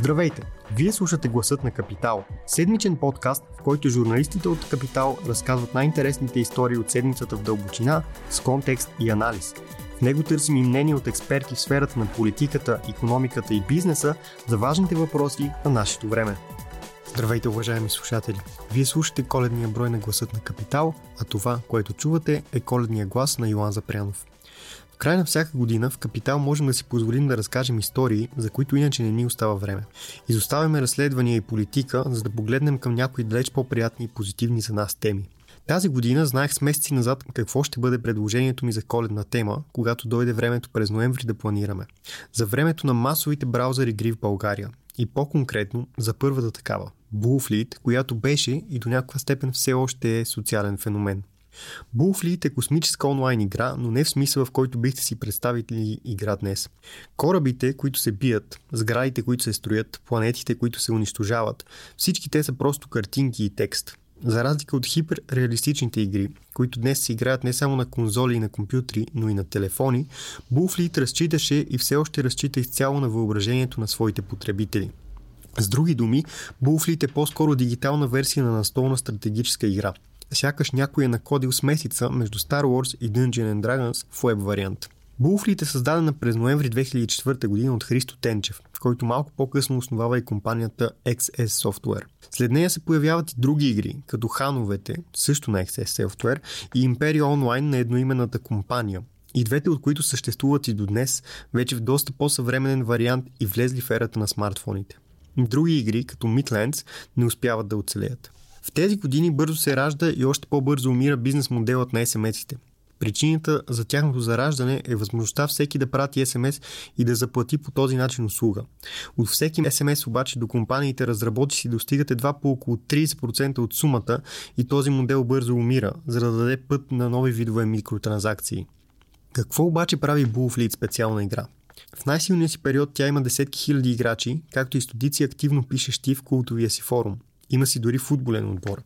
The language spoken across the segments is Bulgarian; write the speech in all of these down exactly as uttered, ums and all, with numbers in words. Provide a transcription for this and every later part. Здравейте! Вие слушате Гласът на Капитал, седмичен подкаст, в който журналистите от Капитал разказват най-интересните истории от седмицата в дълбочина, с контекст и анализ. В него търсим и мнение от експерти в сферата на политиката, икономиката и бизнеса за важните въпроси на нашето време. Здравейте, уважаеми слушатели! Вие слушате коледния брой на Гласът на Капитал, а това, което чувате, е коледния глас на Йоан Запрянов. В края на всяка година в Капитал можем да си позволим да разкажем истории, за които иначе не ни остава време. Изоставяме разследвания и политика, за да погледнем към някои далеч по-приятни и позитивни за нас теми. Тази година знаех с месеци назад какво ще бъде предложението ми за коледна тема, когато дойде времето през ноември да планираме. За времето на масовите браузър игри в България. И по-конкретно за първата такава – Bulfleet, която беше и до някаква степен все още е социален феномен. Bulfleet е космическа онлайн игра, но не в смисъл, в който бихте си представили игра днес. Корабите, които се бият, сградите, които се строят, планетите, които се унищожават, всички те са просто картинки и текст. За разлика от хиперреалистичните игри, които днес се играят не само на конзоли и на компютри, но и на телефони, Bulfleet разчиташе и все още разчита изцяло на въображението на своите потребители. С други думи, Bulfleet е по-скоро дигитална версия на настолна стратегическа игра. Сякаш някой е накодил смесица между Star Wars и Dungeons and Dragons в уеб вариант. Bulfleet е създадена през ноември две хиляди и четвърта година от Христо Тенчев, който малко по-късно основава и компанията икс ес Software. След нея се появяват и други игри, като Хановете, също на икс ес Software, и Imperia Online на едноименната компания, и двете от които съществуват и до днес, вече в доста по-съвременен вариант и влезли в ерата на смартфоните. Други игри, като Midlands, не успяват да оцелеят. В тези години бързо се ражда и още по-бързо умира бизнес моделът на ес ем ес-ите. Причината за тяхното зараждане е възможността всеки да прати ес ем ес и да заплати по този начин услуга. От всеки ес ем ес обаче до компаниите разработчици достигат едва по около трийсет процента от сумата и този модел бързо умира, за да даде път на нови видове микротранзакции. Какво обаче прави Bulfleet специална игра? В най-силния си период тя има десетки хиляди играчи, както и стотици активно пишещи в култовия си форум. Има си дори футболен отбор.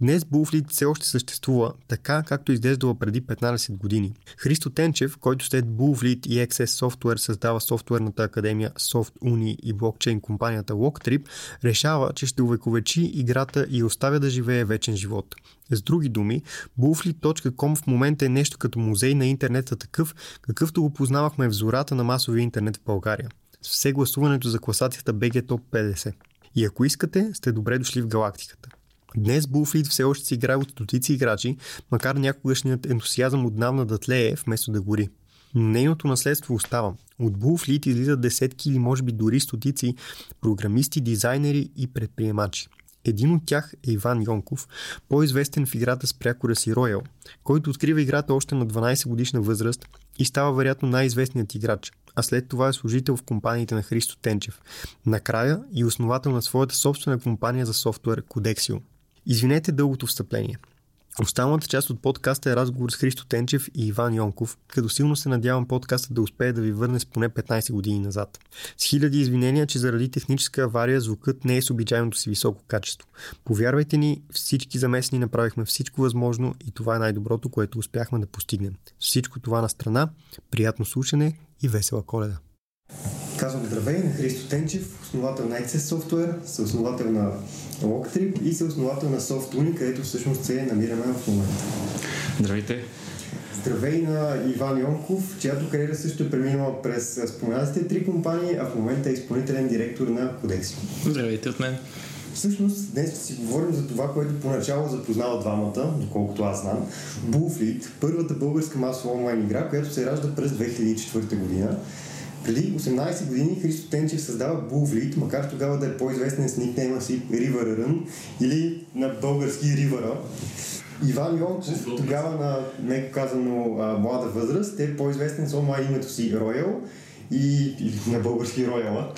Днес Bulfleet все още съществува така, както изглеждала преди петнайсет години. Христо Тенчев, който след Bulfleet и икс ес Software създава софтуерната академия SoftUni и блокчейн компанията Locktrip, решава, че ще увековечи играта и оставя да живее вечен живот. С други думи, Bulfleet точка ком в момента е нещо като музей на интернета такъв, какъвто го познавахме в зората на масовия интернет в България. С все гласуването за класацията би джи Top петдесет. И ако искате, сте добре дошли в галактиката. Днес Bulfleet все още се играе от стотици играчи, макар някогашният ентусиазъм отдавна да тлее, вместо да гори. Но нейното наследство остава. От Bulfleet излизат десетки или може би дори стотици програмисти, дизайнери и предприемачи. Един от тях е Иван Йонков, по-известен в играта с прякора си Роял, който открива играта още на дванайсет годишна възраст и става вероятно най-известният играч, а след това е служител в компаниите на Христо Тенчев, накрая и основател на своята собствена компания за софтуер Codexio. Извинете дългото встъпление. Останалата част от подкаста е разговор с Христо Тенчев и Иван Йонков, като силно се надявам подкаста да успее да ви върне с поне петнайсет години назад. С хиляди извинения, че заради техническа авария звукът не е с обичайното си високо качество. Повярвайте ни, всички замесени направихме всичко възможно и това е най-доброто, което успяхме да постигнем. Всичко това на страна, приятно слушане и весела Коледа! Казвам здравей на Христо Тенчев, основател на икс ес Software, съосновател на Locktrip и съосновател на SoftUni, където всъщност се намираме в момента. Здравейте! Здравей на Иван Йонков, чиято кариера също е преминала през споменатите три компании, а в момента е изпълнителен директор на Codexio. Здравейте от мен! Всъщност, днес си говорим за това, което поначало запознава двамата, доколкото аз знам. Bulfleet, първата българска масова онлайн игра, която се ражда през две хиляди и четвърта година. Преди осемнайсет години Христо Тенчев създава Bulfleet, макар тогава да е по-известен с никнейма си River Run или на български Ривъра. Иван Йонков, тогава на, меко казано, млада възраст, е по-известен с онлайн името си Royal и на български Royal-а.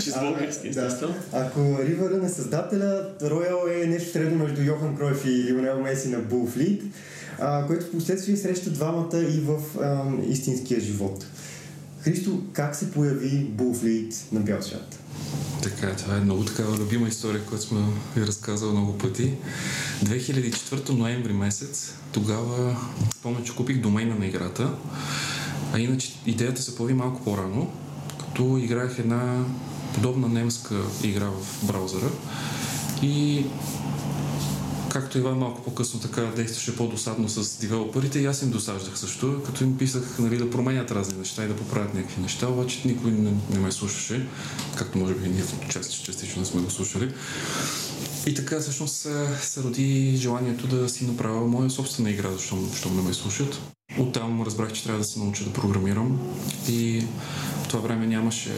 Че с български, естествено. Да. Ако River Run е създателя, Royal е нещо средно между Йохан Кройф и Лионел Меси на Bulfleet, което в последствие среща двамата и в а, истинския живот. Христо, как се появи Bulfleet на бял свят? Така, това е много такава любима история, която сме ви разказал много пъти. две хиляди и четвърта ноември месец, тогава спомня, че купих домейна на играта, а иначе идеята се появи малко по-рано, като играех една подобна немска игра в браузъра. И както Иван малко по-късно така действаше по-досадно с девелоперите, и аз им досаждах също, като им писах, нали, да променят разни неща и да поправят някакви неща, обаче никой не, не ме слушаше, както може би ние частично, частично не сме го слушали. И така всъщност се, се роди желанието да си направя моя собствена игра, защото, защото не ме слушат. Оттам разбрах, че трябва да се науча да програмирам, и в това време нямаше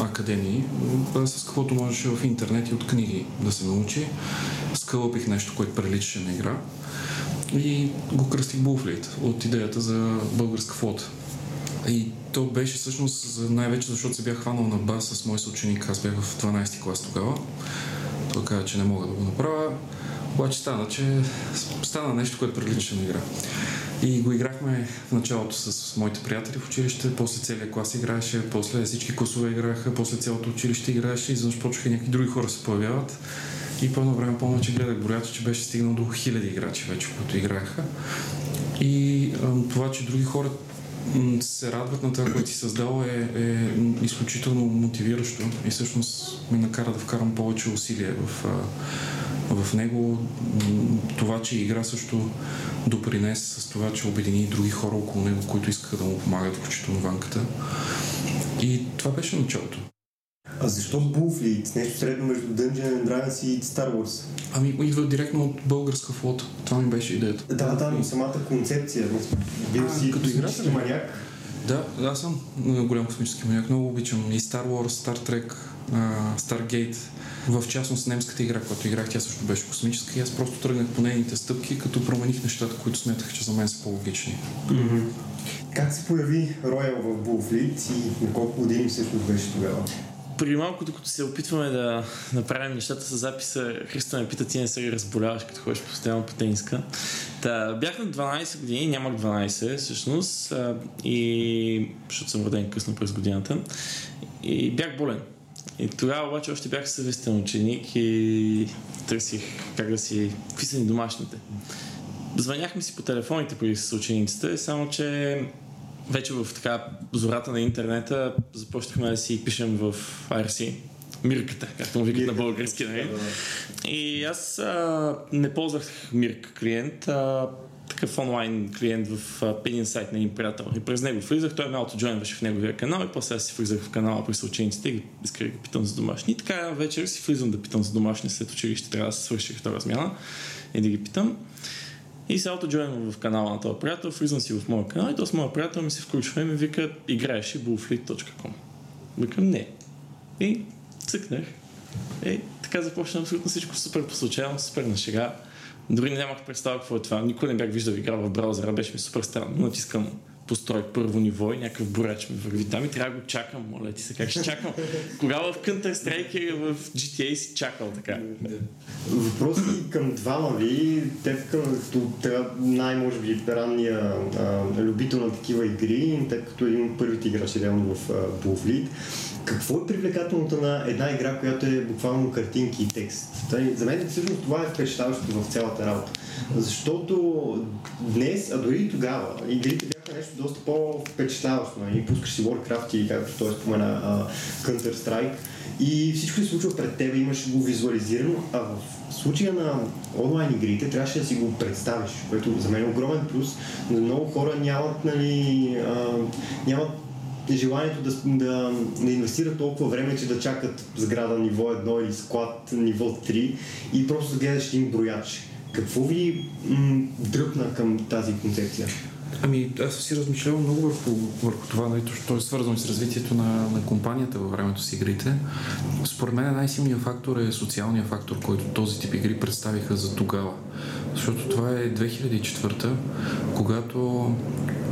академии, с каквото можеше в интернет и от книги да се научи. Скълъпих нещо, което приличаше на игра, и го кръстих Булфлит от идеята за българска флота. И то беше всъщност най-вече защото се бях хванал на бас с мой съученик. Аз бях в дванайсети клас тогава. Той каза, че не мога да го направя, обаче стана, че стана нещо, което приличаше на игра. И го играхме в началото с моите приятели в училище, после целия клас играеше, после всички класове играха, после цялото училище играеше, и изведнъж почваха някакви други хора се появяват. И по едно време помня, че гледах броято, че беше стигнал до хиляди играчи вече, които играеха. И а, това, че други хора м- се радват на това, което си създал, е, е изключително мотивиращо, и всъщност ме накара да вкарам повече усилие в, а, в него. Това, че игра също допринес с това, че обедини и други хора около него, които искаха да му помагат, включително Ванката. И това беше началото. А защо Bulfleet? Нещо средно между Dungeons and Dragons и Star Wars? Ами идва директно от българска флота. Това ми беше идеята. Да, да, но самата концепция. Бил си космически маняк. Да, аз съм голям космически маняк. Много обичам и Star Wars, Star Trek, Stargate. В частност немската игра, която играх, тя също беше космическа, и аз просто тръгнах по нейните стъпки, като промених нещата, които смятах, че за мен са по-логични. Mm-hmm. Как се появи Royal в Bulfleet и на колко години всъщност беше тогава? Преди малко, докато се опитваме да направим нещата с записа, Христо ме пита, ти не се разболяваш, като ходиш постоянно по тениска. Та, бях на дванайсет години, нямах дванайсет всъщност, и защото съм роден късно през годината, и бях болен. И тогава обаче още бях съвестен ученик и търсих как да си писани домашните. Звъняхме си по телефоните преди с учениците, само че вече в така зората на интернета започнахме да си пишем в ай ар си. Мирката, както му викат на български. Не? И аз а, не ползвах Мирк клиент, а, такъв онлайн клиент в а, един сайт на един приятел. И през него влизах, той ме аутоджойнваше в неговия канал, и после аз си влизах в канала при съучениците и исках да питам за домашни. И така вечер си влизам да питам за домашни, след училище трябва да се свърши втора смяна и да ги питам. И се аутоджойнвам в канала на този приятел, влизам си в моя канал, и то с моя приятел ми се включва и ми вика, играеш ли Bulfleet точка com? Викам, не. И цъкнах. И така започна абсолютно всичко супер по случайно, супер на шега. Дори не нямах представа какво е това. Никога не бях виждал игра в браузъра, беше ми супер странно. Натискам построй първо ниво и някакъв борач ми върви там, и трябва да го чакам, моля ти се, как ще чакам. Кога в Counter-Strike или в джи ти ей си чакал така? Въпроси към двама ви, те като най-може би ранния а, любител на такива игри, тъй като един от първите играчи реално в Bulfleet. Какво е привлекателното на една игра, която е буквално картинки и текст? Той, за мен всъщност това е впечатляващото в цялата работа. Защото днес, а дори тогава, игрите бяха нещо доста по-впечатляващо. И пускаш си Warcraft и, както той спомена, Counter-Strike, и всичко се случва пред тебе, имаш го визуализирано, а в случая на онлайн игрите трябваше да си го представиш, което за мен е огромен плюс, но много хора нямат, нали, а, нямат желанието да, да, да инвестират толкова време, че да чакат сграда ниво едно или склад ниво три и просто да гледаш един брояч. Какво ви м- дръпна към тази концепция? Ами аз си размишлявам много върху, върху това, нали, то е свързано с развитието на, на компанията във времето с игрите. Според мен най-силният фактор е социалният фактор, който този тип игри представиха за тогава. Защото това е две хиляди и четвърта, когато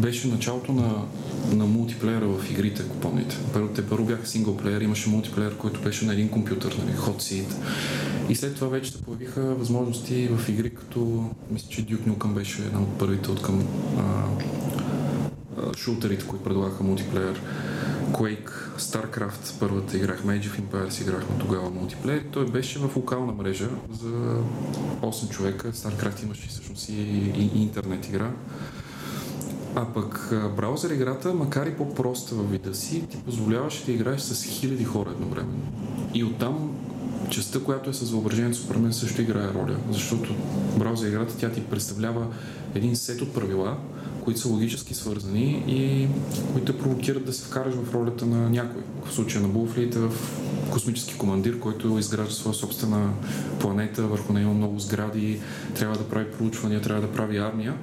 беше началото на, на мултиплеера в игрите, ако помните. Първо, те първо бяха синглплеер, имаше мултиплеер, който беше на един компютър, нали, Hot Seat. И след това вече се появиха възможности в игри, като мисля, че Duke Nukem беше една от първите от към а, а, шултерите, които предлагаха мултиплеер. Quake, StarCraft, първата играхме, Age of Empires играхме тогава мултиплеер. Той беше в локална мрежа за осем човека. StarCraft имаше всъщност и, и, и интернет игра. А пък браузър играта, макар и по-проста във вида си, ти позволяваше да играеш с хиляди хора едновременно. И оттам частта, която е с въображението, според мен също играе роля, защото браузър играта, тя ти представлява един сет от правила, които са логически свързани и които провокират да се вкараш в ролята на някой. В случая на Булфлит е в космически командир, който изгражда своя собствена планета, върху нея има много сгради, трябва да прави проучвания, трябва да прави армия.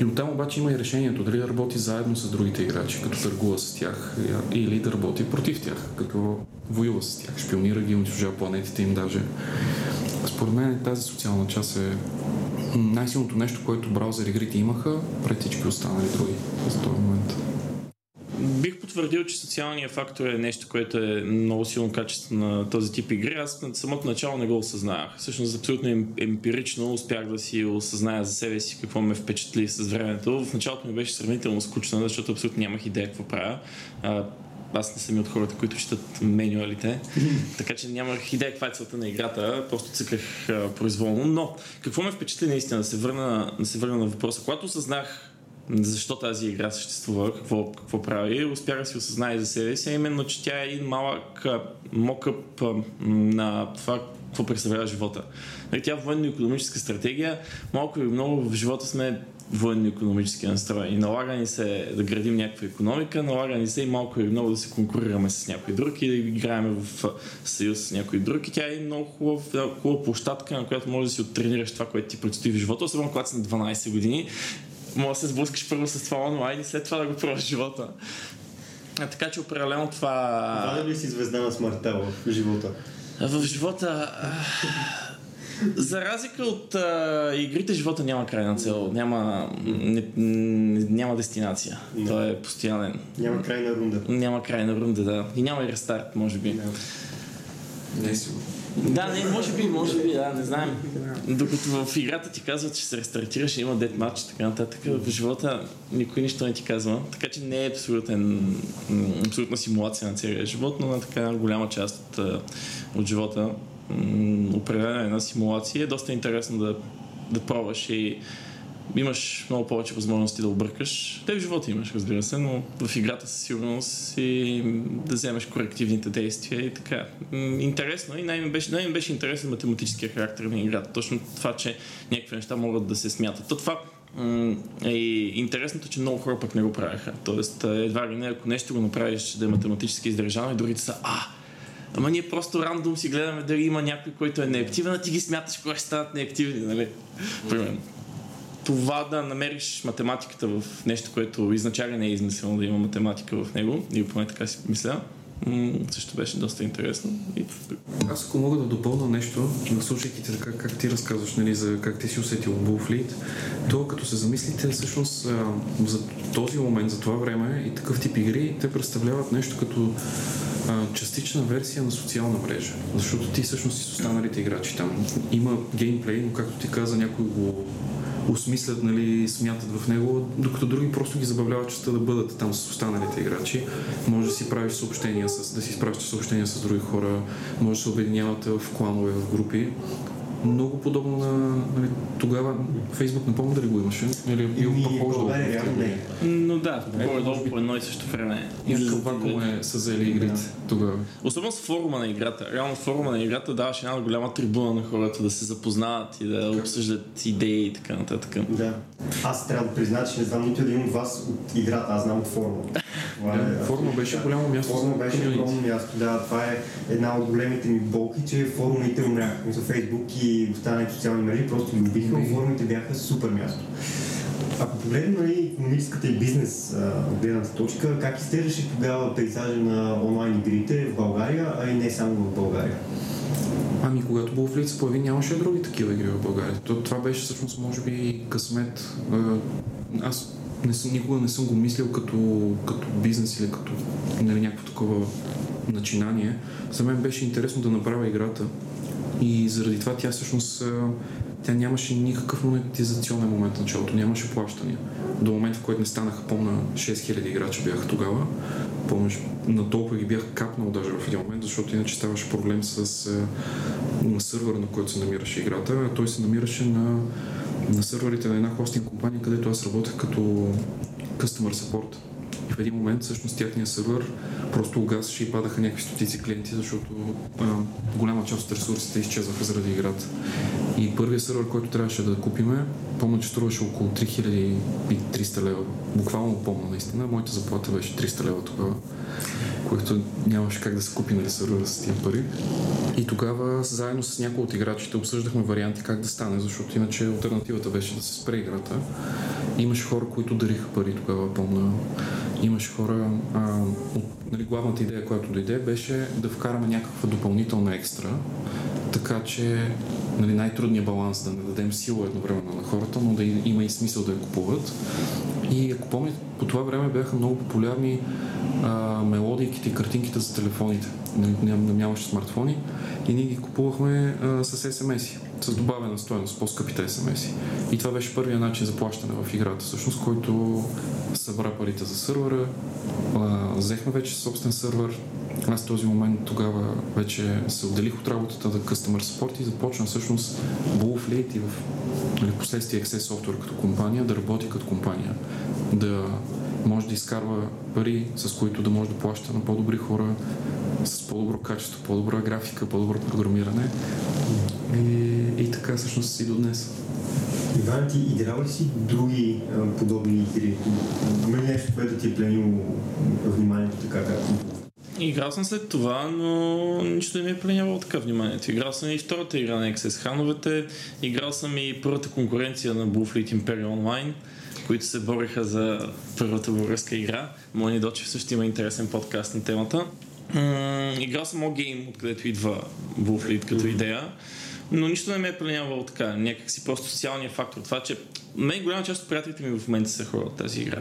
И оттам обаче има и решението дали да работи заедно с другите играчи, като търгува с тях, или да работи против тях, като воюва с тях, шпионира ги, унищожава планетите им даже. Според мен тази социална част е най-силното нещо, което браузър игрите имаха пред всички останали други за този момент. Бих потвърдил, че социалният фактор е нещо, което е много силно качество на този тип игри. Аз на самото начало не го осъзнавах. Всъщност абсолютно емпирично успях да си осъзная за себе си какво ме впечатли с времето. В началото ми беше сравнително скучно, защото абсолютно нямах идея какво правя. Аз не съм от хората, които четат менюалите, така че нямах идея каква е целта на играта, просто цъках а, произволно. Но какво ме впечатли наистина, да се върна, да се върна на въпроса, когато осъзнах защо тази игра съществува, какво, какво прави, успях да си осъзная за себе си, именно, че тя е един малък мокъп на това, какво представлява живота. Тя е военно-икономическа стратегия, малко и много в живота сме военно-икономически настрой. И налага ни се да градим някаква икономика, налага ни се и малко и много да се конкурираме с някой друг и да играем в съюз с някой друг. И тя е много хубава, хубава площадка, на която можеш да си оттренираш това, което ти предстои в живота, особено когато си на дванайсет години. Може да се сблъскаш първо с това онлайн и след това да го пробваш живота. А, така че определено това... Даде ли си звезда на смъртта в живота? В живота... За разлика от а, игрите, живота няма крайна цел, няма, не, няма дестинация. No. Той е постоянен. Няма крайна рунда. Няма крайна рунда, да. И няма и рестарт, може би. No. Не е сигурно. Да, не, може би, може би, да, не знаем. Докато в играта ти казват, че се рестартираш, има дедматч, така нататък, в живота никой нищо не ти казва. Така че не е абсолютен, абсолютна симулация на целия живот, но на така голяма част от, от живота. Определена една симулация. Е доста интересно да, да пробваш и имаш много повече възможности да объркаш. Те в живота имаш, разбира се, но в играта със сигурност и да вземеш корективните действия и така. Интересно и най-ми беше, най-ми беше интересен математическия характер на играта. Точно това, че някакви неща могат да се смятат. То това е интересното, че много хора пък не го правяха. Тоест, едва ли не, ако нещо го направиш да е математически издържано и другите са а! Ама ние просто рандом си гледаме дали има някой, който е неактивен, а ти ги смяташ кога ще станат неактивни, нали? Примерно. Това да намериш математиката в нещо, което изначално не е измислено да има математика в него, и поне така си мисля, м- също беше доста интересно. И... Аз ако мога да допълна нещо, на случайките, как, как ти разказваш, нали, за как ти си усетил Булфлит, то като се замислите, всъщност за този момент, за това време и такъв тип игри, те представляват нещо като частична версия на социална мрежа, защото ти всъщност си с останалите играчи там. Има геймплей, но както ти каза, някои го осмислят, нали, смятат в него, докато други просто ги забавляват частта да бъдат там с останалите играчи. Може да си правиш съобщения, с, да си изпращаш съобщения с други хора, може да се обединявате в кланове, в групи. Много подобно на... Нали, тогава Фейсбук, не помня дали го имаше. Или бил похождал. Но да, горе-долу по едно и също време. Някакъвако е са заели игрите да. Тогава. Особено с форума на играта. Реално форума на играта даваше една голяма трибуна на хората да се запознават и да обсъждат идеи и така нататък. Да. Аз трябва да призная, че не знам нито един от вас от играта, аз знам от форума. Е, форума беше да, голямо място. Форума беше огромно място, да. Това е една от големите ми болки, че форумите умряха. За Фейсбук и останалите социални мрежи просто ги убиха, но форумите бяха супер място. Ако погледнем на икономическата и бизнес гледната точка, как изтеждаше тогава пейзажа на онлайн игрите в България, а и не само в България? Ами когато Булфлит се появи, нямаше други такива игри в България. То, това беше всъщност може би късмет. Аз не съм, никога не съм го мислил като, като бизнес или като нали, някакво такова начинание. За мен беше интересно да направя играта и заради това тя всъщност тя нямаше никакъв монетизационен момент в началото, нямаше плащания. До момента, в който не станаха, помня, шест хиляди играча бяха тогава. Помниш, на толкова ги бях капнал даже в един момент, защото иначе ставаше проблем с на сървър, на който се намираше играта. Той се намираше на на сървърите на една хостинг компания, където аз работех като customer support. И в един момент всъщност тяхния сервер просто угасваше и падаха някакви стотици клиенти, защото а, голяма част от ресурсите изчезваха заради играта. И първият сервер, който трябваше да купиме, помня, че струваше около три хиляди и триста лева. Буквално помня, наистина. Моята заплата беше триста лева тогава, което нямаше как да се купи на сервера с тия пари. И тогава заедно с някои от играчите обсъждахме варианти как да стане, защото иначе алтернативата беше да се спре играта. Имаше хора, които дариха пари тогава, помня. Имаше хора, а, от, нали, главната идея, която дойде, беше да вкараме някаква допълнителна екстра, така че, нали, най-трудният баланс да не дадем сила едновременно на хората, но да има и смисъл да я купуват. И ако помните, по това време бяха много популярни а, мелодийките и картинките за телефоните. Нямаше смартфони и ние ги купувахме а, с ес ем ес-и, с добавена стойност, по-скъпите ес ем ес-и. И това беше първият начин за плащане в играта, всъщност, който събра парите за сървъра. А, взехме вече собствен сървър. Аз в този момент тогава вече се отделих от работата да Customer Support и започна всъщност Bulfleet и в последствие икс ес Software като компания да работи като компания, да може да изкарва пари, с които да може да плаща на по-добри хора, с по-добро качество, по-добра графика, по-добро програмиране. И, и така всъщност и до днес. Иван, ти играл ли си други а, подобни игри? Има ли нещо, което ти е пленило вниманието така, както? Играл съм след това, но нищо не ми е пленявало така вниманието. Играл съм и втората игра на икс ес хановете, играл съм и първата конкуренция на Bulfleet Imperia Online, които се бореха за първата българска игра. Мони Дочев също има интересен подкаст на темата. М- играл съм OGame, откъдето идва Bulfleet като идея, но нищо не ме е пленявало така. Някак си просто социалния фактор. Това, че мен голяма част от приятелите ми в момента са хора от тази игра.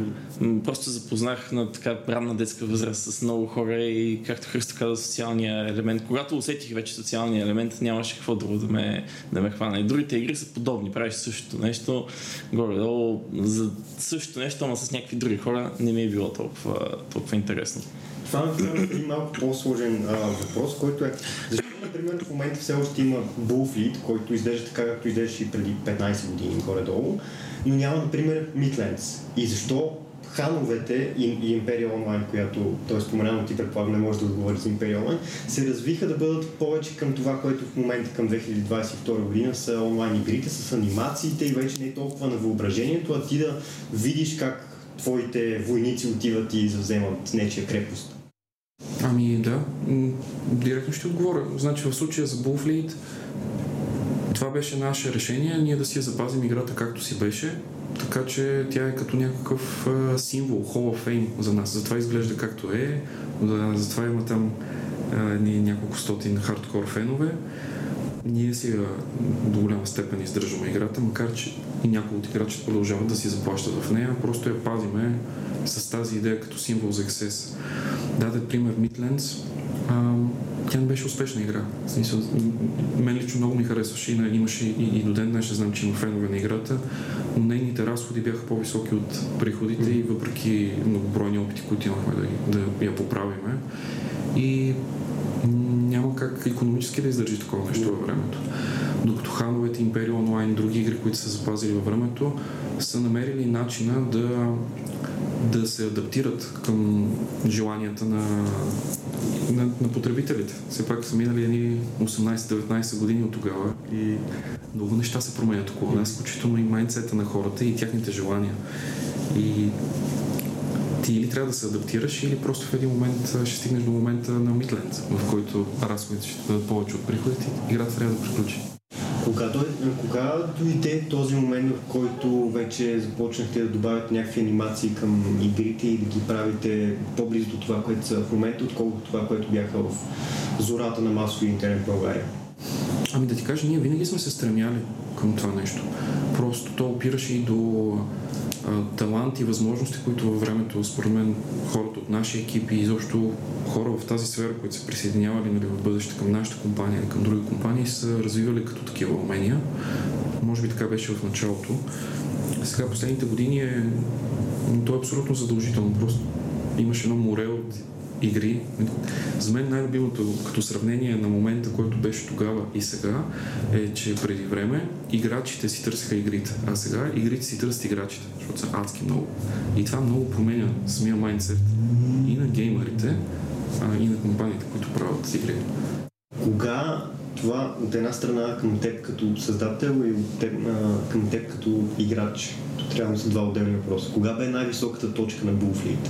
Просто запознах на така ранна детска възраст с много хора и, както Христо каза, социалния елемент. Когато усетих вече социалния елемент, нямаше какво друго да ме, да ме хвана. И другите игри са подобни. Правиш същото нещо, горе-долу, за същото нещо, ама с някакви други хора не ми е било толкова, толкова интересно. Това е един малко по-сложен а, въпрос, който е... Например, в момента все още има Bulfleet, който изглежда така, както изглеждаше и преди петнайсет години горе-долу, но няма, например, Midlands. И защо хановете и, и Imperia Online, която, т.е. споменано ти предполагам, не може да отговори за Imperia Online, се развиха да бъдат повече към това, което в момента към две хиляди двайсет и втора година са онлайн игрите, с анимациите и вече не е толкова на въображението, а ти да видиш как твоите войници отиват и завземат нечия крепост. Ами да, директно ще отговоря. Значи в случая за Bulfleet това беше наше решение, ние да си я запазим играта както си беше, така че тя е като някакъв символ, Hall of Fame за нас. Затова изглежда както е, затова има там няколко стотин хардкор фенове. Ние сега до голяма степен издържаме играта, макар че и някои от играчите продължават да си заплащат в нея, просто я пазиме с тази идея като символ за икс ес. Даде пример Midlands, а, тя не беше успешна игра. В смисъл, мен лично много ми харесваше и, имаше, и, и до ден днес знам, че има фенове на играта, но нейните разходи бяха по-високи от приходите mm-hmm. и въпреки многобройни опити, които имахме да, да я поправиме. И няма как икономически да издържи такова нещо във времето. Докато хановете, Imperia Online и други игри, които са запазили във времето, са намерили начина да, да се адаптират към желанията на, на, на потребителите. Все пак са минали едни осемнайсет-деветнайсет години от тогава и много неща се променят около нас, включително и майндсета на хората и тяхните желания. И ти или трябва да се адаптираш, или просто в един момент ще стигнеш до момента на Midlands, в който разходите ще бъдат повече от приходите и играта трябва да приключи. Кога, кога дойде този момент, в който вече започнахте да добавяте някакви анимации към игрите и да ги правите по-близо до това, което са в момента, отколкото това, което бяха в зората на масови интернет в България? Ами да ти кажа, ние винаги сме се стремяли към това нещо. Просто то опираше и до таланти и възможности, които във времето, според мен, хората от нашия екип и изобщо хора в тази сфера, които са присъединявали, нали, в бъдеще към нашата компания или към други компании, са развивали като такива умения. Може би така беше в началото. Сега последните години е... То е абсолютно задължително. Просто имаш едно море от игри. За мен най-любимото като сравнение на момента, който беше тогава и сега, е, че преди време играчите си търсиха игрите, а сега игрите си търсят играчите, защото са адски много. И това много променя самия майндсет и на геймерите, а и на компаниите, които правят игри. Кога това от една страна към теб като създател и от теб, а, към теб като играч? То трябва да са два отделни въпроса. Кога бе най-високата точка на Bulfleet?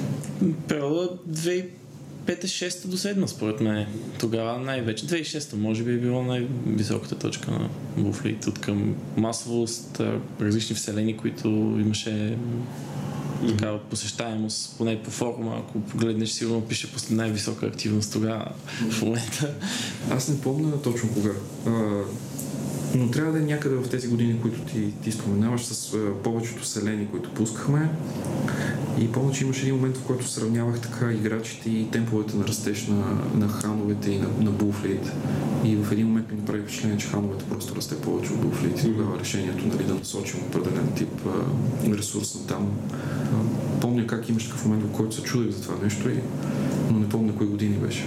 Периода две хиляди и пета шеста до седма според мен. Тогава най-вече. две хиляди и шеста може би е било най-високата точка на Bulfleet от към масовост, различни вселени, които имаше такава посещаемост, поне по форма, ако погледнеш, сигурно пише после най-висока активност тогава в момента. Аз не помня точно кога, а, но трябва да е някъде в тези години, които ти, ти споменаваш, с а, повечето селени, които пускахме. И помня, че имаше един момент, в който сравнявах така играчите и темповете на растеж на, на хановете и на, на Bulfleet. И в един момент ми направи впечатление, че хановете просто расте повече от Bulfleet. И тогава решението, нали, да насочим определен тип а, ресурс на там. А, помня как имаше такъв момент, в който се чудих за това нещо, и, но не помня кои години беше.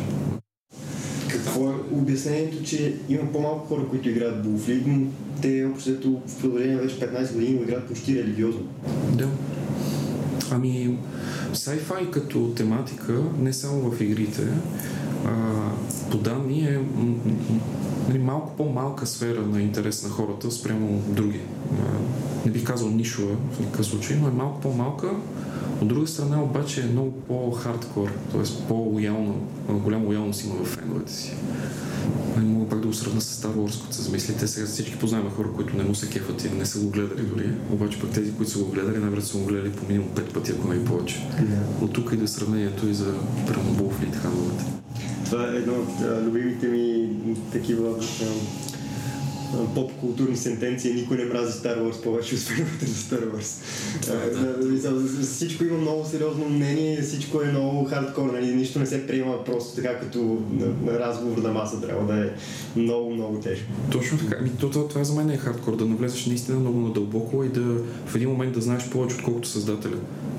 Какво е обяснението, че има по-малко хора, които играят Bulfleet, но те общо в продължение вече петнайсет години го играят почти религиозно? Да. Ами, sci-fi като тематика, не само в игрите, а, по данни е м- м- малко по-малка сфера на интерес на хората спрямо други. А, не бих казал нишова в никакъв случай, но е малко по-малка. От друга страна обаче е много по-хардкор, т.е. по-лоялна, голяма лоялност има в феновете си. Не мога пак да го сравна с Star Wars, като се замислите. Сега всички познаваме хора, които не му се кефат и не са го гледали дори. Обаче пък тези, които са го гледали, най-вероятно са го гледали по минимум пет пъти, ако не и повече. Yeah. От тук и до сравнението и за Bulfleet и хановете. Това е едно от а, любимите ми такива поп-културни сентенции. Никой не мрази Star Wars повече, освен на Star Wars. Всичко има много сериозно мнение, всичко е много хардкор, нали? Нищо не се приема просто така като разговор на маса, трябва да е много, много тежко. Точно така. Това за мен е хардкор, да навлезеш наистина много надълбоко и да в един момент да знаеш повече, отколкото създателя.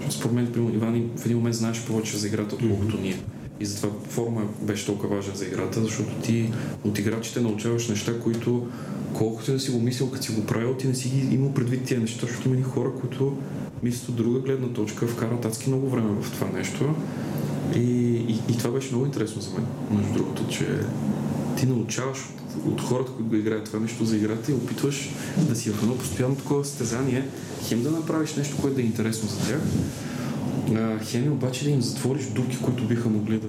Според мен, примерно, Иван, в един момент знаеш повече за играта, отколкото ние. И затова форма беше толкова важен за играта, защото ти от играчите научаваш неща, които колкото да си го мислил, като си го правил, ти не си ги имал предвид тия неща, защото има хора, които мислят от друга гледна точка, вкарат адски много време в това нещо. И, и, и това беше много интересно за мен, между другото, че ти научаваш от, от хората, които го играят това нещо за играта и опитваш да си в едно постоянно такова състезание, хем да направиш нещо, което да е интересно за тях, хеми обаче да им затвориш дупки, които биха могли да,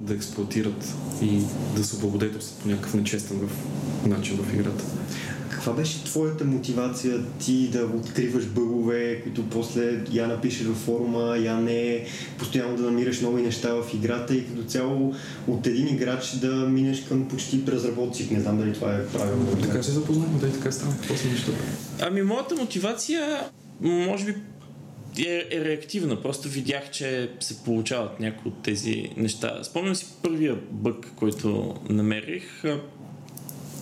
да експлоатират и да се облагодетелстват по някакъв нечестен начин в играта. Каква беше твоята мотивация ти да откриваш бъгове, които после я напишеш във форума, я не, постоянно да намираш нови неща в играта и като цяло от един играч да минеш към почти разработчик? Не знам дали това е правилно. Така се запознахме, да и така стана. После нещо. Ами моята мотивация, може би, Е, е реактивна. Просто видях, че се получават някои от тези неща. Спомням си първия бъг, който намерих.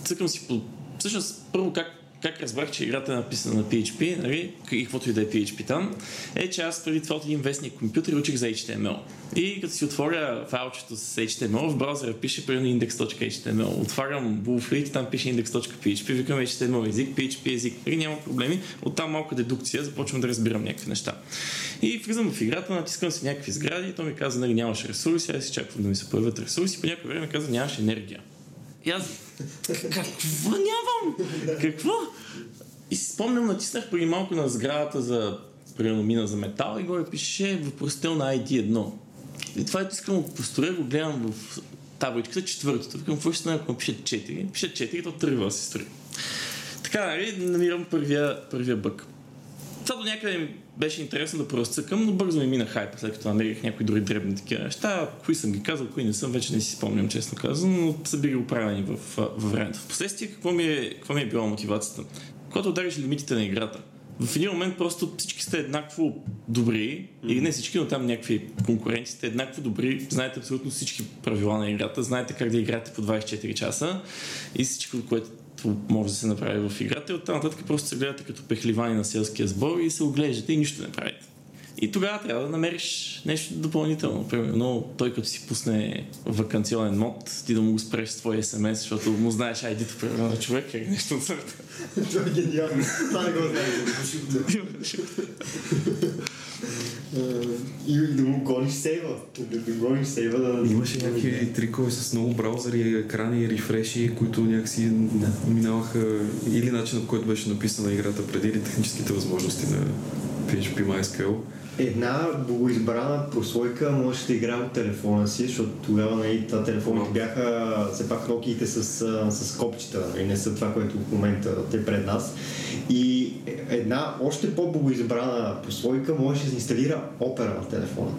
Цъкам си по... Всъщност, първо как, как разбрах, че играта е написана на пи ейч пи, нали? И каквото и да е пи ейч пи там, е, че аз преди това от един вестник компютър и учих за ейч ти ем ел. И като си отворя файлчето с ейч ти ем ел, в браузъра пише примерно index.html. Отварям Bulfleet, там пише index.php, викам ейч ти ем ел език, пи ейч пи език, няма проблеми. Оттам малка дедукция, започвам да разбирам някакви неща. И влизам в играта, натискам си някакви сгради, то ми каза, нали, нямаш ресурси, аз си чаквам да ми се появят ресурси, по някое време ми каза, нямаш енергия. И аз, какво нямам? Какво? И си спомням, натиснах преди малко на сградата за примерно мина за метал и горе пише въпросителна ай ди едно. И това ето искам да построя, го гледам в табличката четвъртото. Викам, какво ще стане, ако пише четири? Пише четири, то тръгва да се строи. Така, нали, намирам първия, първия бък. Това до някъде ми беше интересно да проразцъкам, но бързо ми мина хайпа, след като намерих някои други дребни такива неща. Кои съм ги казал, кои не съм, вече не си спомням, честно казвам, но са били оправени в, във времето. Впоследствие, какво ми е, какво ми е била мотивацията? Когато удариш лимитите на играта, в един момент просто всички сте еднакво добри, или не всички, но там някакви конкуренти сте еднакво добри, знаете абсолютно всички правила на играта, знаете как да играете по двайсет и четири часа и всичко, което може да се направи в играта, и оттам нататък просто се гледате като пехливани на селския сбор и се оглеждате и нищо не правите. И тогава трябва да намериш нещо допълнително. Примерно той като си пусне ваканционен мод, ти да му го спреш с твой ес ем ес, защото му знаеш ай ди-то примерно на човек или нещо от сърта. Това е гениално. Това не го знаеш. И да му гониш сейва. Да му гониш сейва да... Имаше някакви трикове с много браузъри, екрани и рефреши, които някакси минаваха или начинът, по който беше написана играта преди, или техническите възможности на пи ейч пи MySQL. Една богоизбрана прослойка можеше да игра от телефона си, защото тогава нали, телефоните бяха все пак нокиите с, с копчета, нали, не са това, което в момента те пред нас. И една още по-богоизбрана прослойка можеше да инсталира Opera на телефона.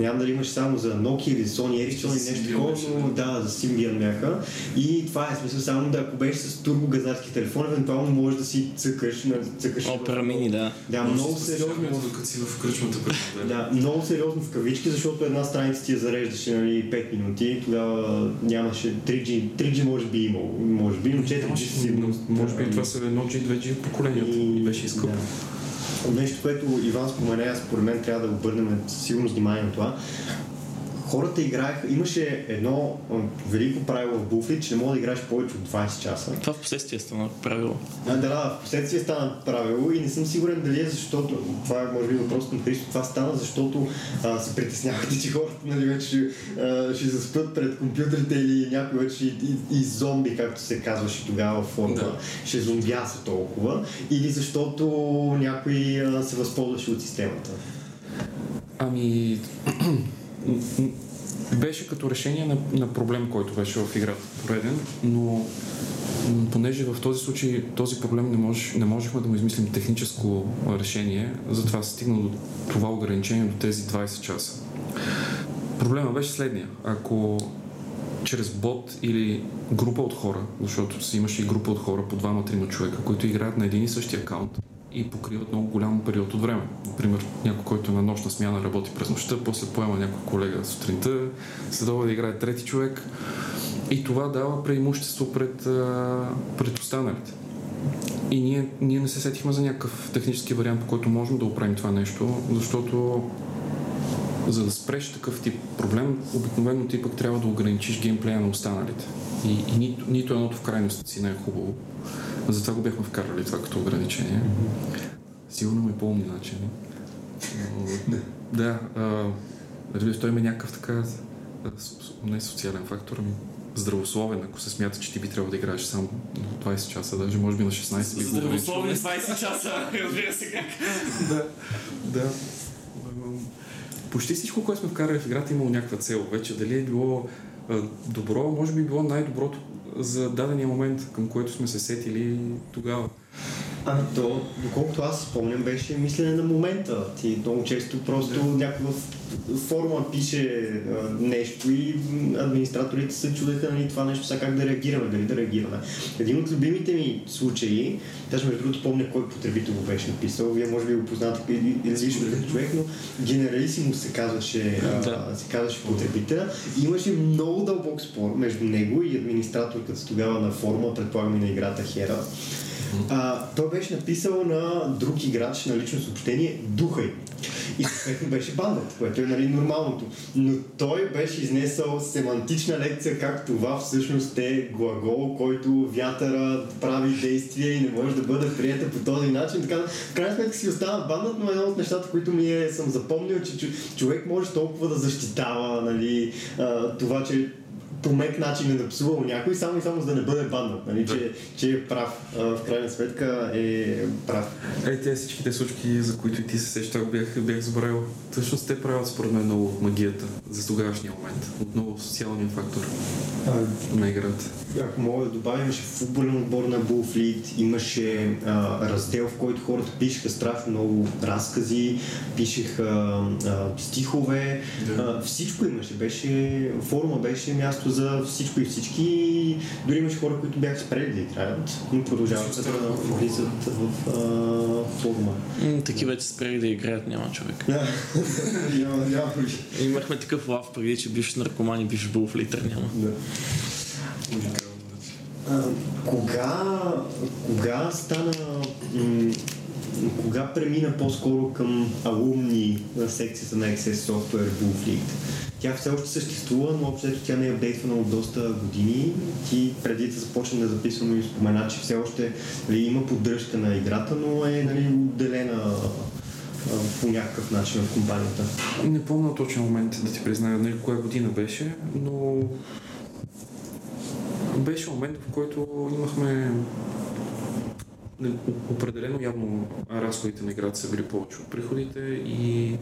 Нямам дали имаш само за Nokia или Sony Ericsson или нещо такова, да, за Symbian бяха. И това е смисъл само да ако беше с турбогазарски телефон, евентуално можеш да си цъкаш на цъкаш. Opera Mini, да. Да, много сериозно си в кръчмата пред. Да, много сериозно в кавички, защото една страница ти я зареждаше нали пет минути, тогава нямаше три джи, три джи може би имало, може би, но четири джи сигурно. Може би това са едно джи, две джи поколенията и беше изкъпно. Нещо, което Иван спомена, според мен трябва да обърнем сигурно внимание на това. Хората играеха, имаше едно велико правило в Bulfleet, че не мога да играеш повече от двайсет часа. Това в последствие стана правило. А, да, да, в последствие стана правило и не съм сигурен дали е защото, това може би въпрос към Христо, това стана, защото а, се притеснявате, че хората нали, вече а, ще заспят пред компютрите или някой вече и, и, и зомби, както се казваше тогава в форма, да. Ще зомбяса толкова, или защото някой а, се възползваше от системата. Ами... Беше като решение на, на проблем, който беше в играта пореден, но понеже в този случай този проблем не, мож, не можехме да му измислим техническо решение, затова се стигна до това ограничение до тези двайсет часа. Проблема беше следния. Ако чрез бот или група от хора, защото си имаше и група от хора по двама-трима човека, които играят на един и същия акаунт, и покриват много голям период от време. Например, някой, който на нощна смяна работи през нощта, после поема някой колега сутринта, следва да играе трети човек и това дава преимущество пред, пред останалите. И ние, ние не се сетихме за някакъв технически вариант, по който можем да оправим това нещо, защото за да спреш такъв тип проблем, обикновено ти пък трябва да ограничиш геймплея на останалите. И, и нито, нито едното в крайността си не е хубаво. Затова го бяхме вкарали това като ограничение. Сигурно ме помни начин. Да, разбира, той има някакъв така, не социален фактор, ами здравословен, ако се смята, че ти би трябвало да играеш само двайсет часа, даже може би на шестнайсет. Здравословен двайсет часа, разбира се как. Да, да. Почти всичко, което сме вкарали в играта, имало някаква цел вече. Дали е било добро, може би било най-доброто за дадения момент, към който сме се сетили тогава. А то, доколкото аз спомням, беше мислене на момента. Ти много често просто да. Някаква форма пише а, нещо и администраторите се чудеха нали, това нещо, сега как да реагираме, дали да реагираме. Един от любимите ми случаи, даже между другото помня кой потребител го беше написал, вие може би го познате и различно като човек, но генералисимо се казваше, а, се казваше потребител и имаше много дълбок спор между него и администраторката тогава на форума, предполагам и на играта Хера. А, той беше написал на друг играч на лично съобщение "Духай" и съответно беше бандът, което е нали, нормалното, но той беше изнесъл семантична лекция как това всъщност е глагол, който вятъра прави действие и не може да бъде приета по този начин. Така, в крайна сметка си остава бандът, но едно от нещата, които ми е, съм запомнил, че човек може толкова да защитава нали, това, че по мек начин е да псувал някой, само и само за да не бъде баннат, нали, да. че, че е прав. А, в крайна сметка е прав. Е, те всичките случки, за които и ти се сещах, бях, бях забравил. Точно те правят според мен много магията за тогавашния момент. Отново социалния фактор а, на играта. Ако мога да добавя, имаше футболен отбор на Bulfleet, имаше а, раздел, в който хората пишеха страшно много разкази, пишеха а, стихове, да. а, всичко имаше. Беше, форума беше място за всичко и всички. Дори имаше хора, които бяха спрели да играят и продължават да влизат в а, форума. М, таки вече спрели да играят, няма човек. няма, няма. Имахме такъв лав преди, че бивш наркоман и бивш Булфлитър, няма. Да. А, кога, кога стана м- Но кога премина по-скоро към алумни на секцията на Икс Ес Software Bulfleet? Тя все още съществува, но общото тя не е апдейтвана от доста години. Ти преди да започнем да записваме и спомена, че все още ли, има поддръжка на играта, но е нали, отделена по някакъв начин в компанията. Не помня точно момент да ти призная нали, коя година беше, но беше момент, в който имахме определено явно разходите на играта са били повече от приходите и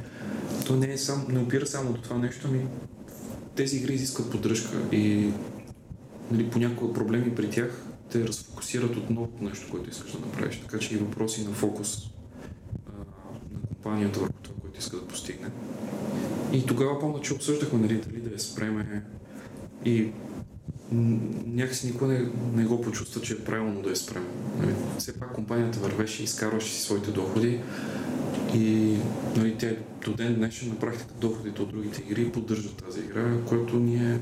то не е сам, не опира само до това нещо, ами тези игри изискват поддръжка и нали, по някои проблеми при тях те разфокусират отново нещо, което искаш да направиш, така че и въпроси на фокус а, на компанията върху това, което иска да постигне. И тогава помня, че обсъждахме нали, дали да я спреме и някакси никога не, не го почувства, че е правилно да я спрем. Нали, все пак компанията вървеше и изкарваше си своите доходи и нали, те до ден днешен на практика доходите от другите игри поддържат тази игра, което ние...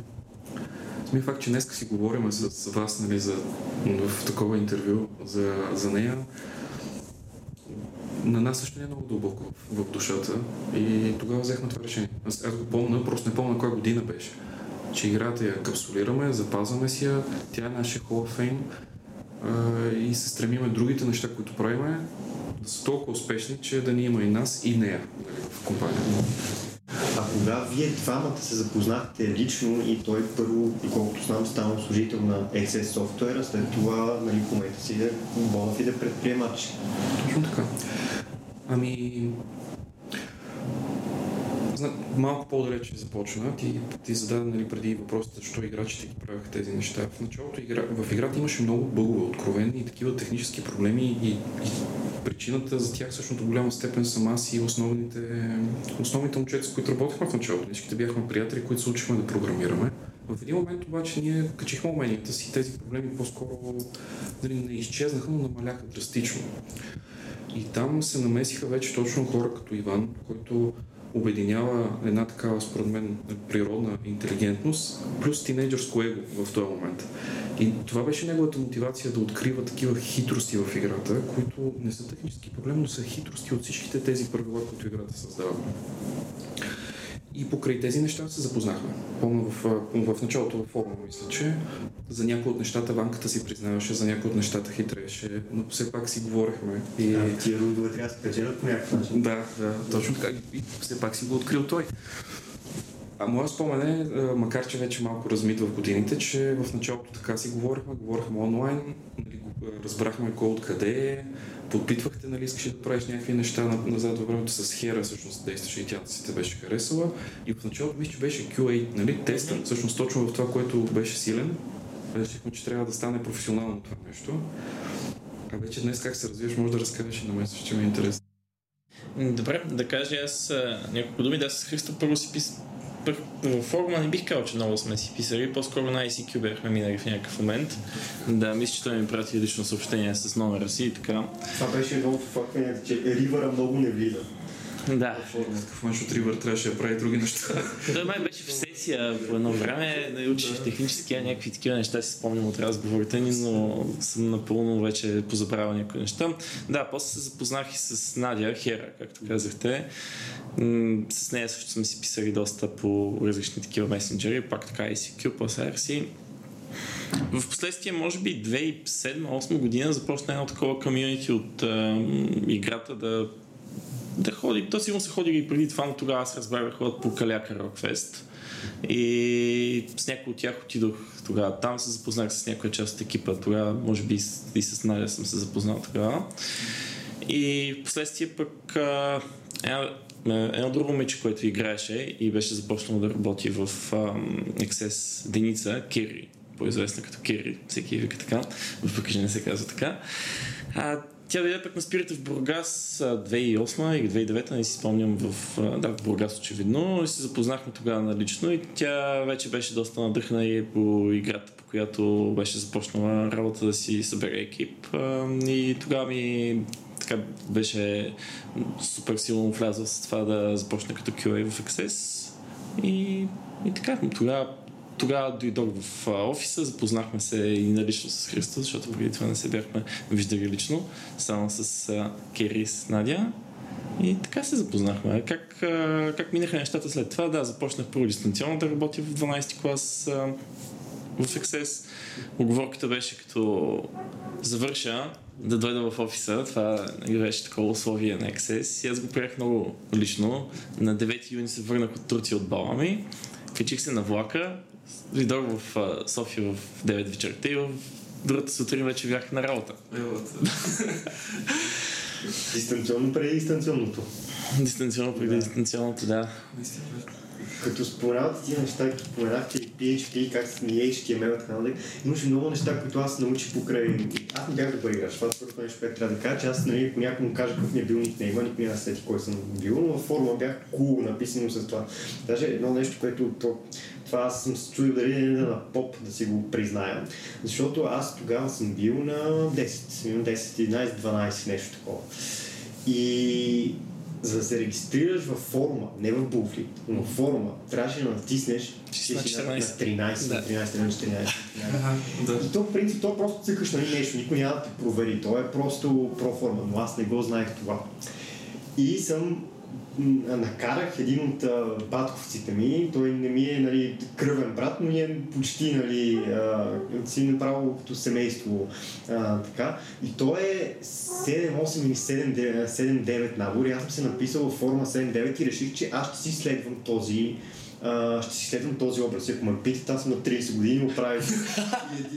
Сме факт, че днеска си говорим с вас нали, за, в такова интервю за, за нея. На нас също не е много дълбоко в, в душата и тогава взехме това решение. Аз, аз го помня, просто не помня коя година беше. Че играта я капсулираме, запазваме си я, тя е нашия Hall of Fame а, и се стремиме другите неща, които правиме, да са толкова успешни, че да ни има и нас, и нея в компанията. А кога вие двамата се запознахте лично и той първо, колкото знам, стана служител на Икс Ес Software, след това нали, в момента си да бонов и да предприемач? Точно така. Ами... Малко по-далече започна. Ти, ти зададе нали, преди въпросите, защо играчите ги правяха тези неща. В началото игра, в играта имаше много бъгове, откровени и такива технически проблеми и, и причината за тях всъщност в голяма степен съм аз и основните, основните момчета, с които работихме в началото. Всичките бяхме приятели, които се учихме да програмираме. В един момент обаче ние качихме уменията си, тези проблеми по-скоро дали, не изчезнаха, но намаляха драстично. И там се намесиха вече точно хора като Иван, който обединява една такава, според мен, природна интелигентност, плюс тинейджърско его в този момент. И това беше неговата мотивация да открива такива хитрости в играта, които не са технически проблем, но са хитрости от всичките тези правила, които играта създава. И покрай тези неща се запознахме. Помня в, в началото във форума, мисля, че за някои от нещата банката си признаваше, за някои от нещата хитрееше, но все пак си говорихме. И... А, тия родове трябва да се качерят по някакъв начин. Да, да, точно така. И все пак си го открил той. А моя спомен е, макар че вече малко размит в годините, че в началото така си говорихме, говорихме онлайн, нали, разбрахме кой откъде е, подпитвахте, нали, искаш да правиш някакви неща назад във времето с Хера, всъщност действаше и тя си те беше харесала. И в началото мисля, че беше кю ей, нали, тестър, всъщност точно в това, което беше силен. Решихме, че трябва да стане професионално това нещо. А вече днес как се развиваш, може да разкажеш и на мен, също ми е интересно. Добре, да кажа аз няколко думи, да аз с Христо първо си пис... В форума не бих казал, че много сме си писали, по-скоро на Ай Си Кю бяхме минали в някакъв момент. Да, мисля, че той ми прати лично съобщение с номера си и така. Това беше едно от фактите, че Ривъра много не влиза. Да. Такъв момент от Ривър трябваше да прави други неща. Той май беше в сесия по едно време, да учих в технически, някакви такива неща си спомням от разговорите ни, но съм напълно вече позабравил някои неща. Да, после се запознах и с Надя Хера, както казахте. С нея също сме си писали доста по различни такива месенджери, пак така Ай Си Кю, после Ар Си. В последствие, може би две хиляди и седма-осма година започна едно такова комьюнити от а, играта да да ходи. То сигурно са ходили и преди това, но тогава аз разбрах да ходят по Каляка Рокфест. И с някой от тях отидох тогава. Там се запознах с някоя част от екипа. Тогава, може би и с Надя съм се запознал тогава. И в последствие пък а, една, едно друго момиче, което играеше и беше започнало да работи в Икс Ес Деница, Кири, по-известна като Кири, всеки вика така, въпреки че не се казва така. А, Тя дойде пък на Спирита в Бургас две хиляди и осма или две хиляди и девета, не си спомням, в, да, в Бургас очевидно, и се запознахме тогава лично и тя вече беше доста надъхна и по играта, по която беше започнала работа да си събере екип и тогава ми така беше супер силно влязла с това да започне като Кю Ей в Икс Ес и, и така, тогава Тогава дойдох в офиса, запознахме се и налично с Христо, защото преди това не се бяхме виждали лично, само с Кери, с Надя. И така се запознахме. Как, как минаха нещата след това? Да, започнах първо дистанционно да работя в дванайсети клас в Икс Ес. Оговорката беше като завърша да дойда в офиса. Това беше такова условие на Икс Ес. И аз го приех много лично. На девети юни се върнах от Турция от бала ми. Качих се на влака. Дойдох в София в девет вечерта и в другата сутрин вече бях на работа. Дистанционно преди дистанционното. Дистанционно преди да. дистанционното, да. Като споменавате тия неща, като споменахте и Пи Ейч Пи, как с Ейч Ти Ем Ел, имаше много неща, които аз научих покрай... Аз не бях добър играч, това първото нещо, което трябва да кажа, че аз, нали, ако някому кажа какъв ми е бил никнейма, никой не насети кой съм бил, но във форма бях cool, написано с това. Даже едно нещо, което... Това аз съм се чудил дали не да на поп да си го призная. Защото аз тогава съм бил на десет, единайсет, дванайсет, нещо такова. И за да се регистрираш във форума, не в Bulfleet, но в форума, трябваше да натиснеш шестнайсет, на тринайсет, на тринайсет, на четиринайсет. И то в принцип, то просто цъкаш на нещо, никой няма да те провери. То е просто проформа, но аз не го знаех това. И съм... накарах един от а, батковците ми, той не ми е, нали, кръвен брат, но ми е почти, нали, а, си направо като семейство, а, така. И той е седем, осем или седем, девет набори. Аз съм се написал в форма седем девет и реших, че аз ще си следвам този Uh, ще си следвам този образ. Ако ме питат, аз съм на трийсет години, го правих.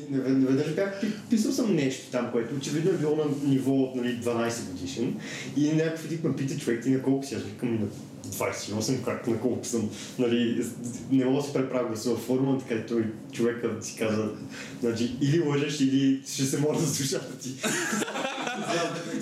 Наведнъж бях писал съм нещо там, което очевидно е било на ниво, нали, дванайсет годишен. И някакъв тип ме пита, човек, ти на колко си? Аз викам на двайсет и осем, как на колко съм. Нали, не мога да се преправя да се във форма, така той човекът си каза, значи, или лъжеш, или ще се може да слушата ти.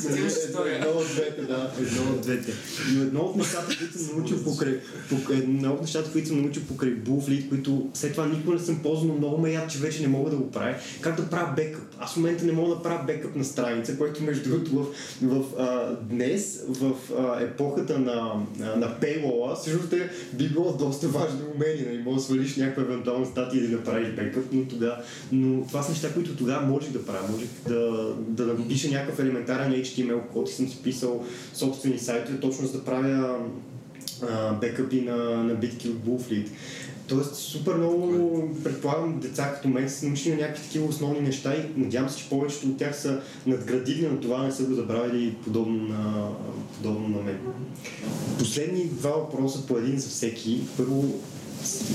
Едно от двете, да. Едно от двете. Но едно от нещата, които съм научил покрай, покрай, едно от нещата, които съм научил покрай Bulfleet, които след това никога не съм ползвал, много ме яд, че вече не мога да го правя. Как да правя бекъп? Аз в момента не мога да правя бекъп на страница, който между другото в, в, а, днес, в а, епохата на, на, на paywall-а, всъщност е, би било доста важно умение. Не мога да свалиш някаква евентуална статия и да направиш бекъп, но тогава, но това са неща, които тогава можех да правя. Можех да, да напиша някакъв елементарен Ейч Ти Ем Ел код и съм си писал собствени сайтове, точно за да правя а, бекъпи на, на битки от Bulfleet. Тоест супер много, предполагам, деца като мен са научили на някакви такива основни неща и надявам се, че повечето от тях са надградили на това, не са го забравили подобно на, подобно на мен. Последни два въпроса, по един за всеки. Първо,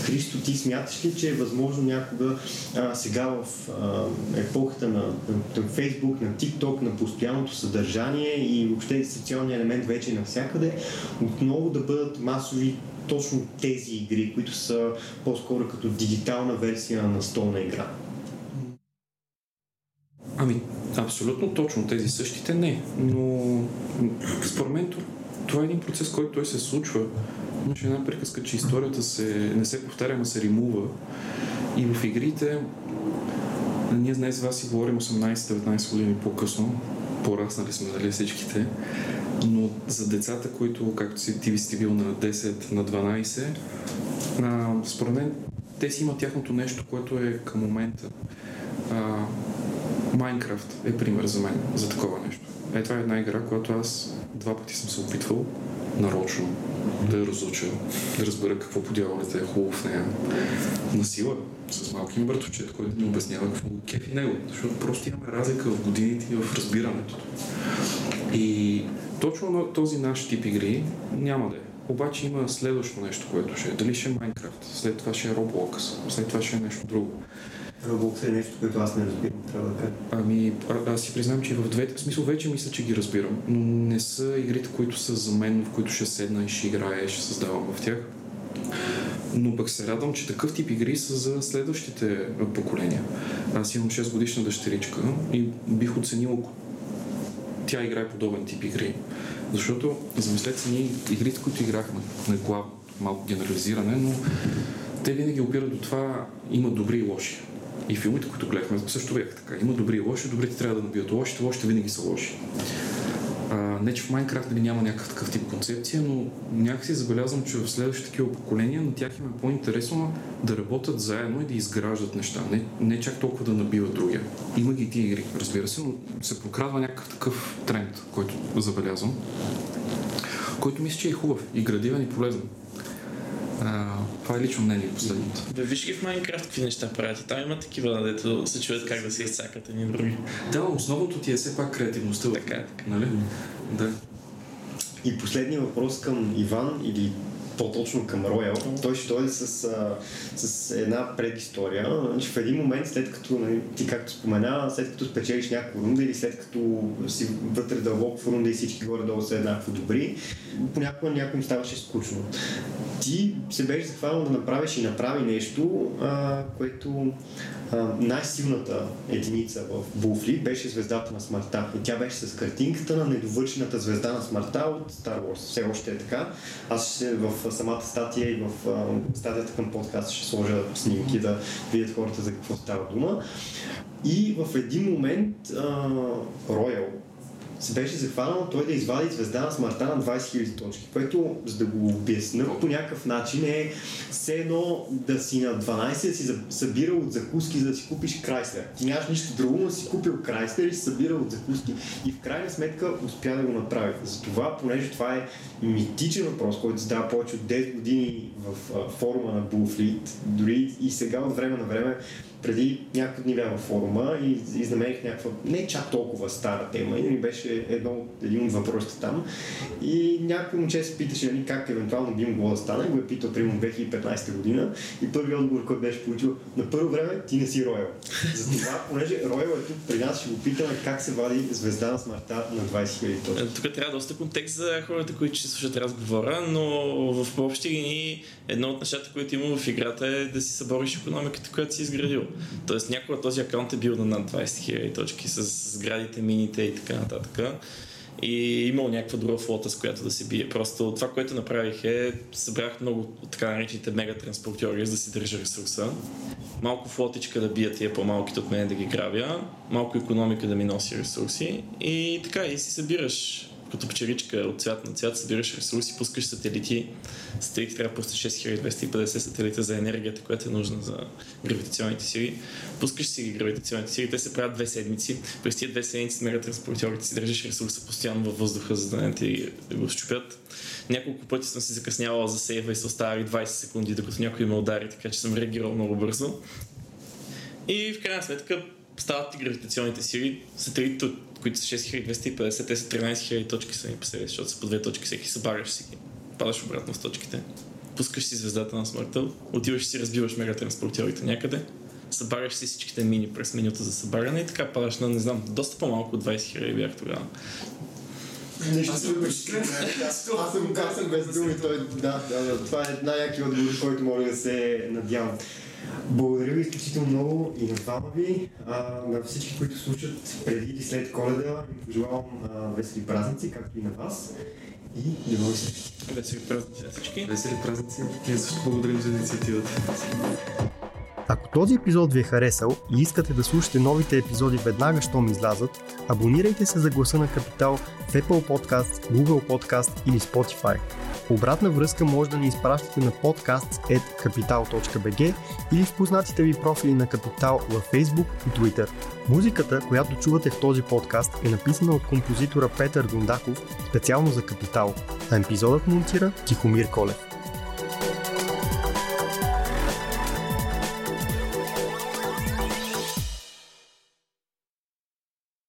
Христо, ти смяташ ли, че е възможно някога а, сега в а, епохата на, на, на Facebook, на TikTok, на постоянното съдържание и въобще социалния елемент вече навсякъде, отново да бъдат масови точно тези игри, които са по-скоро като дигитална версия на столна игра? Ами, абсолютно точно тези същите не, но според мен това е един процес, който той се случва. Имаше една приказка, че историята се, не се повтаря, но се римува. И в игрите, ние днес с вас си говорим осемнайсет-деветнайсет години по-късно, пораснали сме, нали, всичките, но за децата, които, както си ти си бил на десет, на дванайсет, а, според мен, те си имат тяхното нещо, което е към момента. Minecraft е пример за мен, за такова нещо. Е, това е една игра, която аз два пъти съм се опитвал нарочно да я разуча, да разбера какво подяването е хубаво в нея. Насила, с малки братовчет, който ни обяснява какво го кефи него, защото просто имаме разлика в годините и в разбирането. И точно на този наш тип игри няма да е. Обаче има следващо нещо, което ще е. Дали ще е Minecraft, след това ще е Roblox, след това ще е нещо друго. Roblox е нещо, което аз не разбирам, трябва да кажа. Ами, а, аз си признам, че в двете, в смисъл вече мисля, че ги разбирам, но не са игрите, които са за мен, в които ще седна и ще играя, ще създавам в тях. Но пък се радвам, че такъв тип игри са за следващите поколения. Аз имам шест годишна дъщеричка и бих оценил, ако тя играе подобен тип игри. Защото, замислете се, ние игрите, които играхме, не главно, малко генерализиране, но те винаги опират до това, има добри и лоши. И филмите, които гледахме, също бяха така. Има добри и лоши, добрите трябва да набият лошите, лошите винаги са лоши. А, не, че в Minecraft ли няма някакъв такъв тип концепция, но някакси забелязвам, че в следващите такива поколения на тях им е по-интересно да работят заедно и да изграждат неща. Не, не чак толкова да набиват другия. Има ги и тия игри, разбира се, но се прокрадва някакъв такъв тренд, който забелязвам, който мисля, че е хубав и градивен и полезен. А, това е лично мнение последното. Бе, виж ги в Майнкрафт какви неща правят. Там има такива, дето се чуят как да се изцакат едни други. Да, основното ти е все пак креативността. Така, така. Нали? Да. И последният въпрос към Иван или по-точно към Роял. Той ще дойде с, а, с една предистория. В един момент, след като ти както спомена, след като спечелиш някаква рунда или след като си вътре дълбок в рунда и всички горе-долу са еднакво добри, понякога някому ставаше скучно. Ти се беше захванал да направиш и направи нещо, а, което а, най-силната единица в Bulfleet беше звездата на смъртта. И тя беше с картинката на недовършената звезда на смъртта от Star Wars. Все още е така. Аз ще в самата статия и в а, статията към подкаст ще сложа снимки да видят хората за какво става дума. И в един момент Роял се беше захванал той да извади звезда на смъртта на двайсет хиляди точки, което, за да го обясня по някакъв начин, е все едно да си на дванайсет да си събирал от закуски, за да си купиш Крайслер. Ти нямаш нищо друго, но си купил Крайслер и си събирал от закуски и в крайна сметка успя да го направи. Затова, понеже това е митичен въпрос, който задава повече от десет години в форума на Bulfleet, дори и сега от време на време, преди някакви дни бях във форума и изнамерих някаква не чак толкова стара тема и ми беше едно, един от въпросите там и някой момче се питаше нали, как евентуално би могло да стане, го е питал примерно две хиляди и петнайсета година и първият отговор, който беше получил на първо време ти не си Роял. Затова, понеже Роял е тук при нас, ще го питаме как се вади звезда на смъртта на двайсет хиляди точки. Тук трябва доста контекст за хората, които ще слушат разговора, но в общи линии едно от нещата, които има в играта е да си събориш икономиката, която си изградил. Тоест някога този акаунт е бил на над двайсет хиляди точки с сградите, мините и така нататък. И имал някаква друга флота, с която да се бие. Просто това, което направих е, събрах много от така наречените мегатранспортьори, за да си държа ресурса. Малко флотичка да бия тия по-малките от мен да ги грабя, малко икономика да ми носи ресурси и така и си събираш. Като пчеличка от цвят на цвят, събираш ресурси, пускаш сателити. Сателити трябва да пускаш шест хиляди двеста и петдесет сателита за енергията, която е нужна за гравитационните сили. Пускаш си ги гравитационните сили, те се правят две седмици. През тия две седмици мегатранспортерите си държиш ресурса постоянно във въздуха, за да не ти го счупят. Няколко пъти съм си закъснявал за сейва и са оставали двайсет секунди, докато някой ме удари, така че съм реагирал много бързо. И в крайна сметка стават и гравитационните сили, сателитите, които са шест хиляди двеста и петдесет, те са тринайсет хиляди точки са ни посели, защото са по две точки всеки, събаряш си ги, падаш обратно с точките, пускаш си звездата на смъртта, отиваш и си разбиваш мегатранспортерите някъде, събаряш си всичките мини през менюто за събаряне и така падаш на, не знам, доста по-малко от двайсет хиляди бях тогава. Нещо се впечатля. Аз съм казал без думи, той да, да, да, това е най-якият отговор, който може да се надявам. Благодаря ви изключително много и на двама ви, а, на всички, които слушат преди и след Коледа, ви пожелавам а, весели празници, както и на вас. И добави се. Весели празници на всички. Весели празници. И също благодарим за инициативата. Ако този епизод ви е харесал и искате да слушате новите епизоди веднага, щом излязат, абонирайте се за Гласа на Капитал в Apple Podcasts, Google Podcasts или Spotify. Обратна връзка може да ни изпращате на podcast at capital dot b g или в познатите ви профили на Капитал във Facebook и Twitter. Музиката, която чувате в този подкаст, е написана от композитора Петър Дундаков специално за Капитал, а епизодът монтира Тихомир Колев.